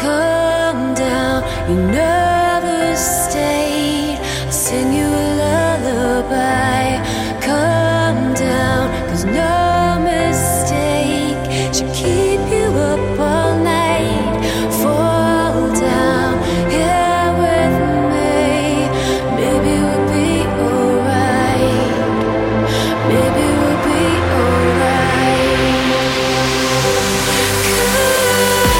come down. You never stayed. I'll sing you a lullaby. Come down, 'cause no mistake should keep you up all night. Fall down here with me. Maybe we'll be alright. Maybe we'll be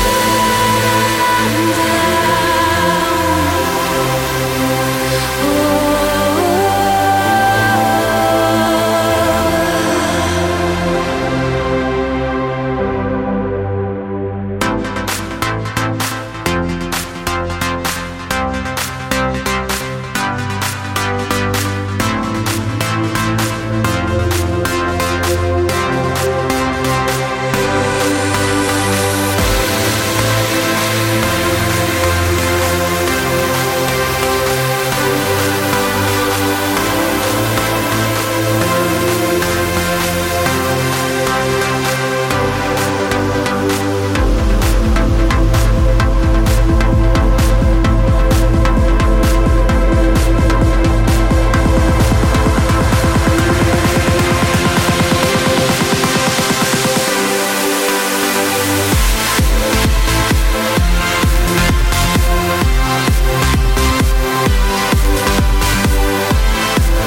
alright.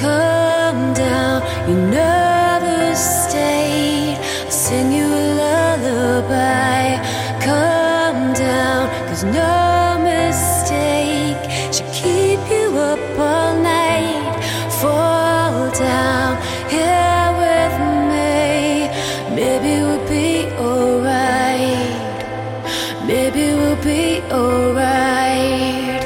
Come down, you never stayed. I'll sing you a lullaby. Come down, 'cause no mistake should keep you up all night. Fall down here with me. Maybe we'll be alright. Maybe we'll be alright.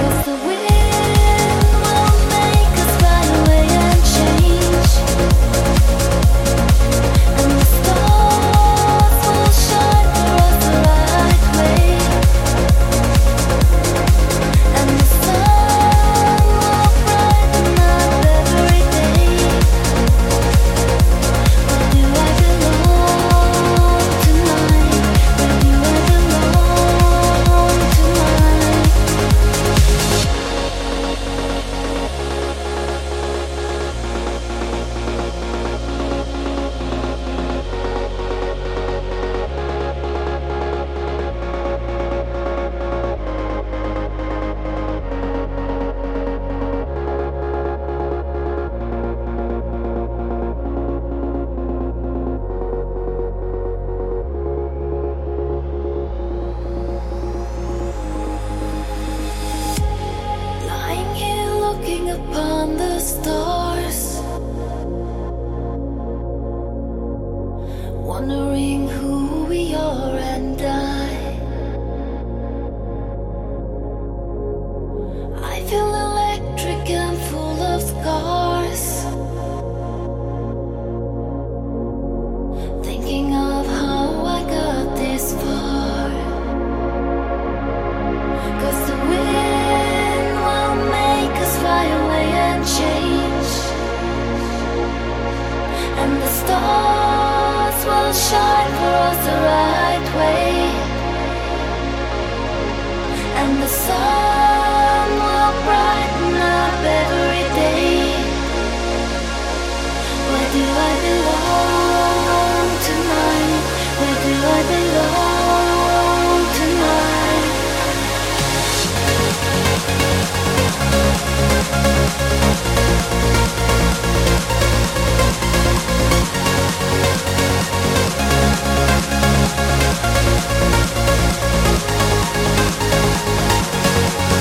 Cause the wind will make us run away. upon the stars, wondering who we are and I feel electric and full of scars, thinking of how I got this far. 'Cause the wind will make us fly away and change, and the stars will shine for us the right way, and the sun will brighten up every day. Where do I belong tonight? Where do I belong tonight? We'll be right back.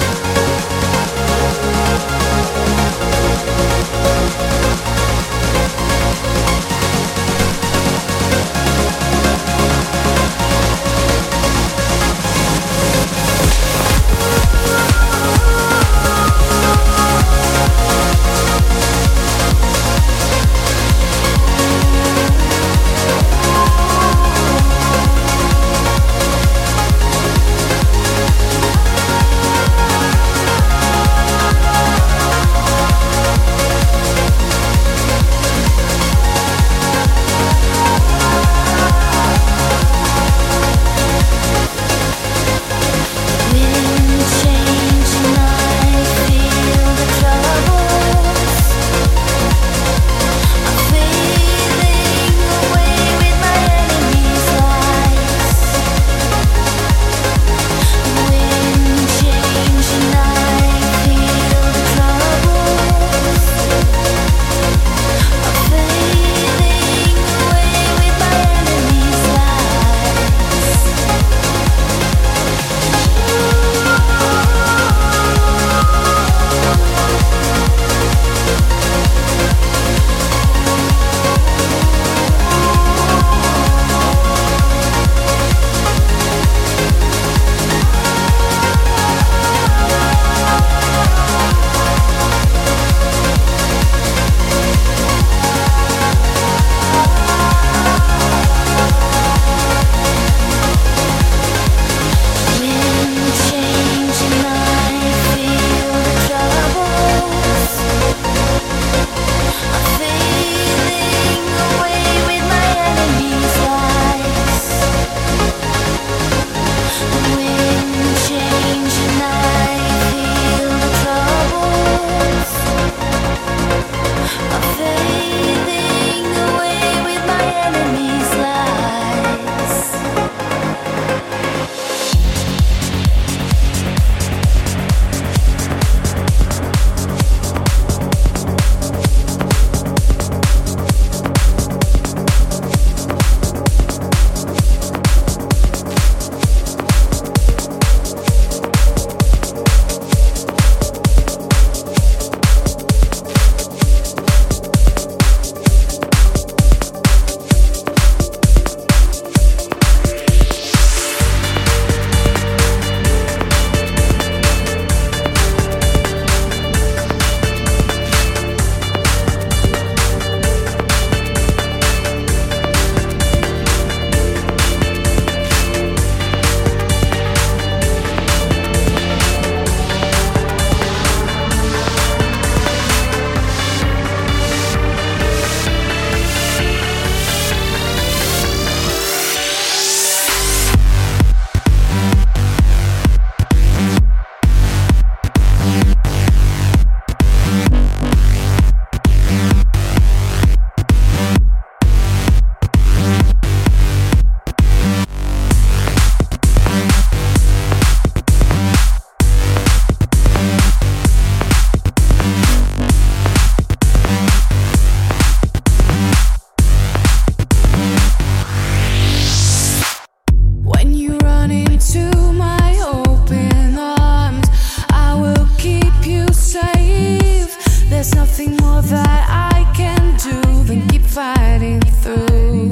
there's nothing more that I can do than keep fighting through.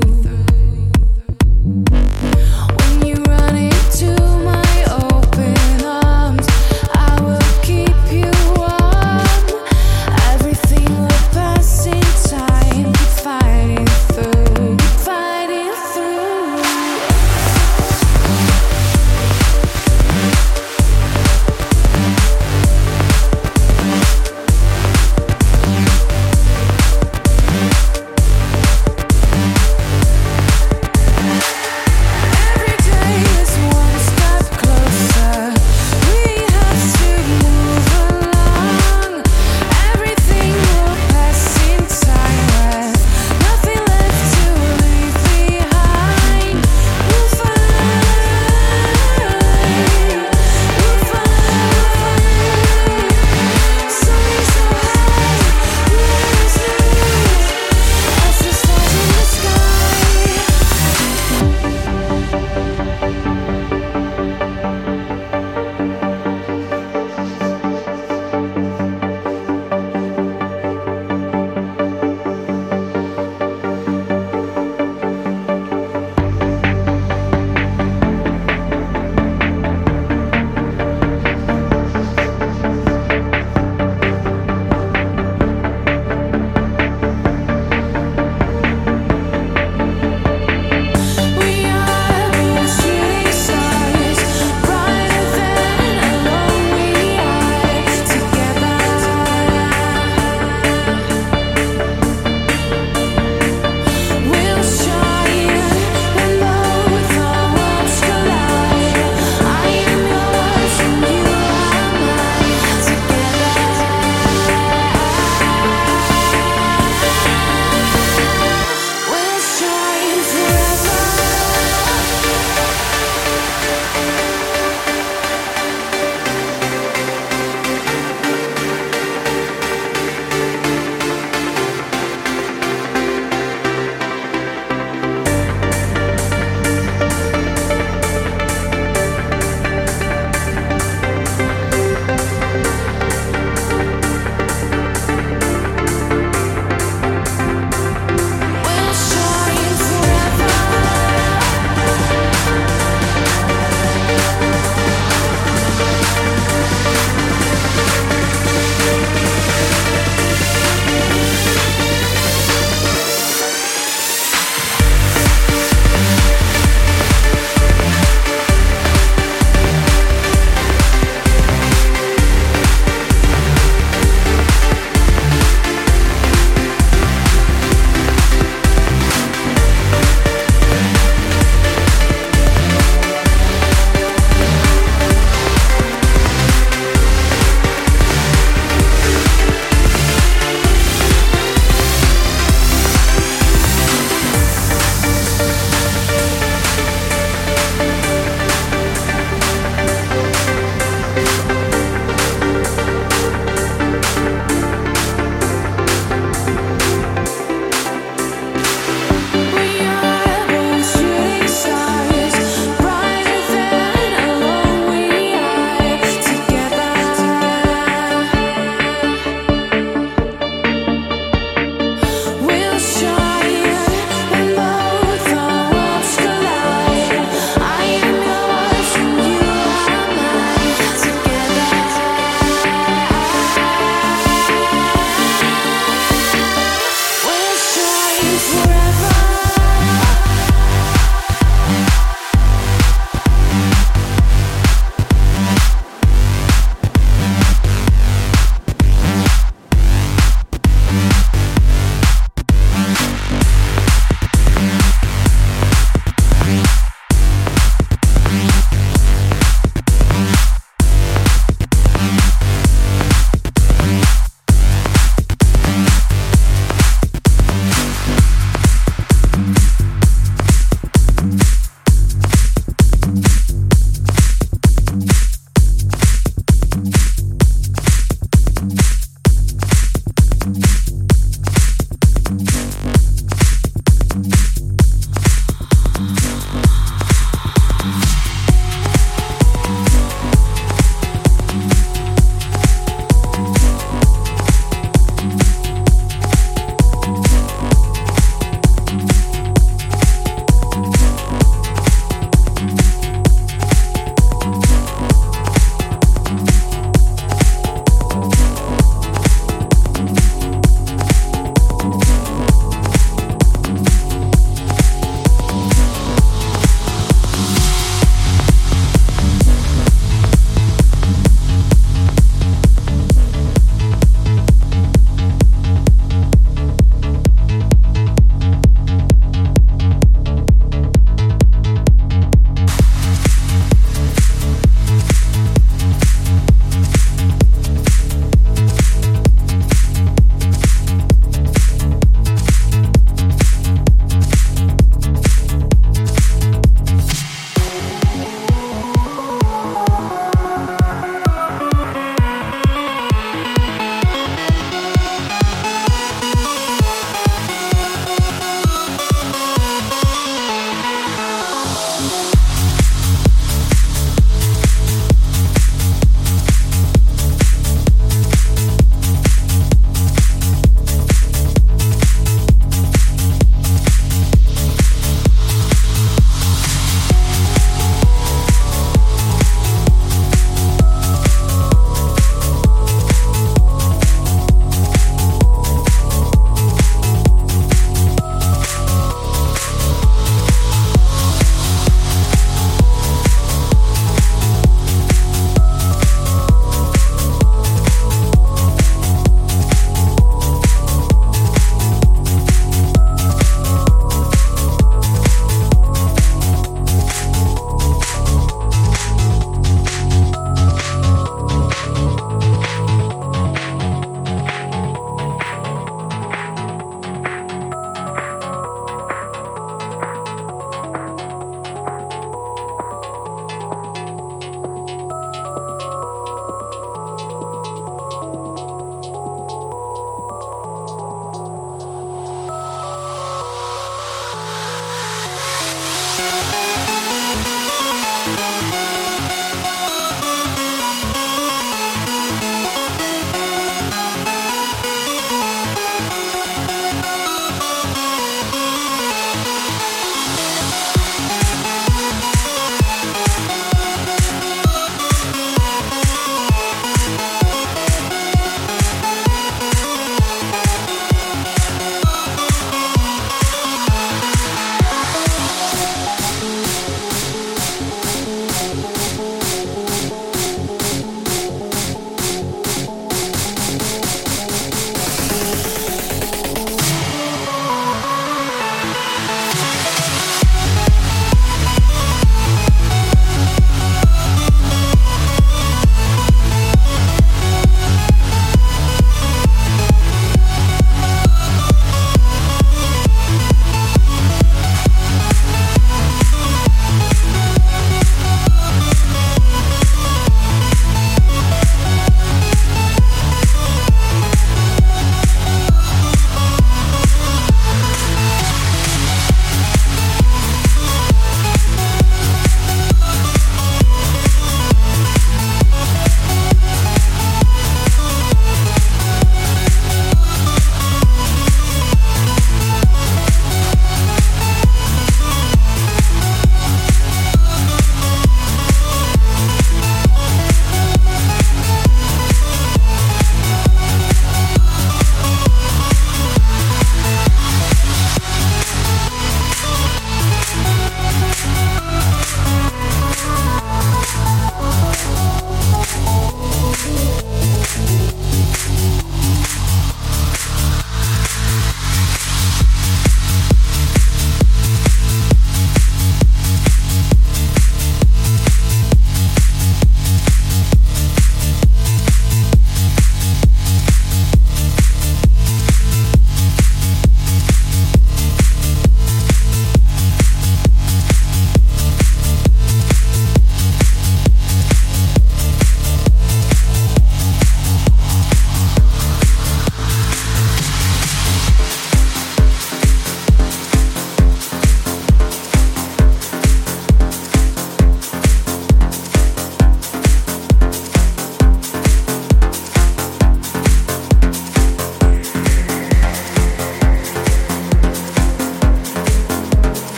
When you run into my open arms, I will keep you warm. Everything will pass in time. Keep fighting through, keep fighting through.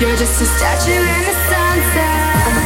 You're just a statue in the sunset.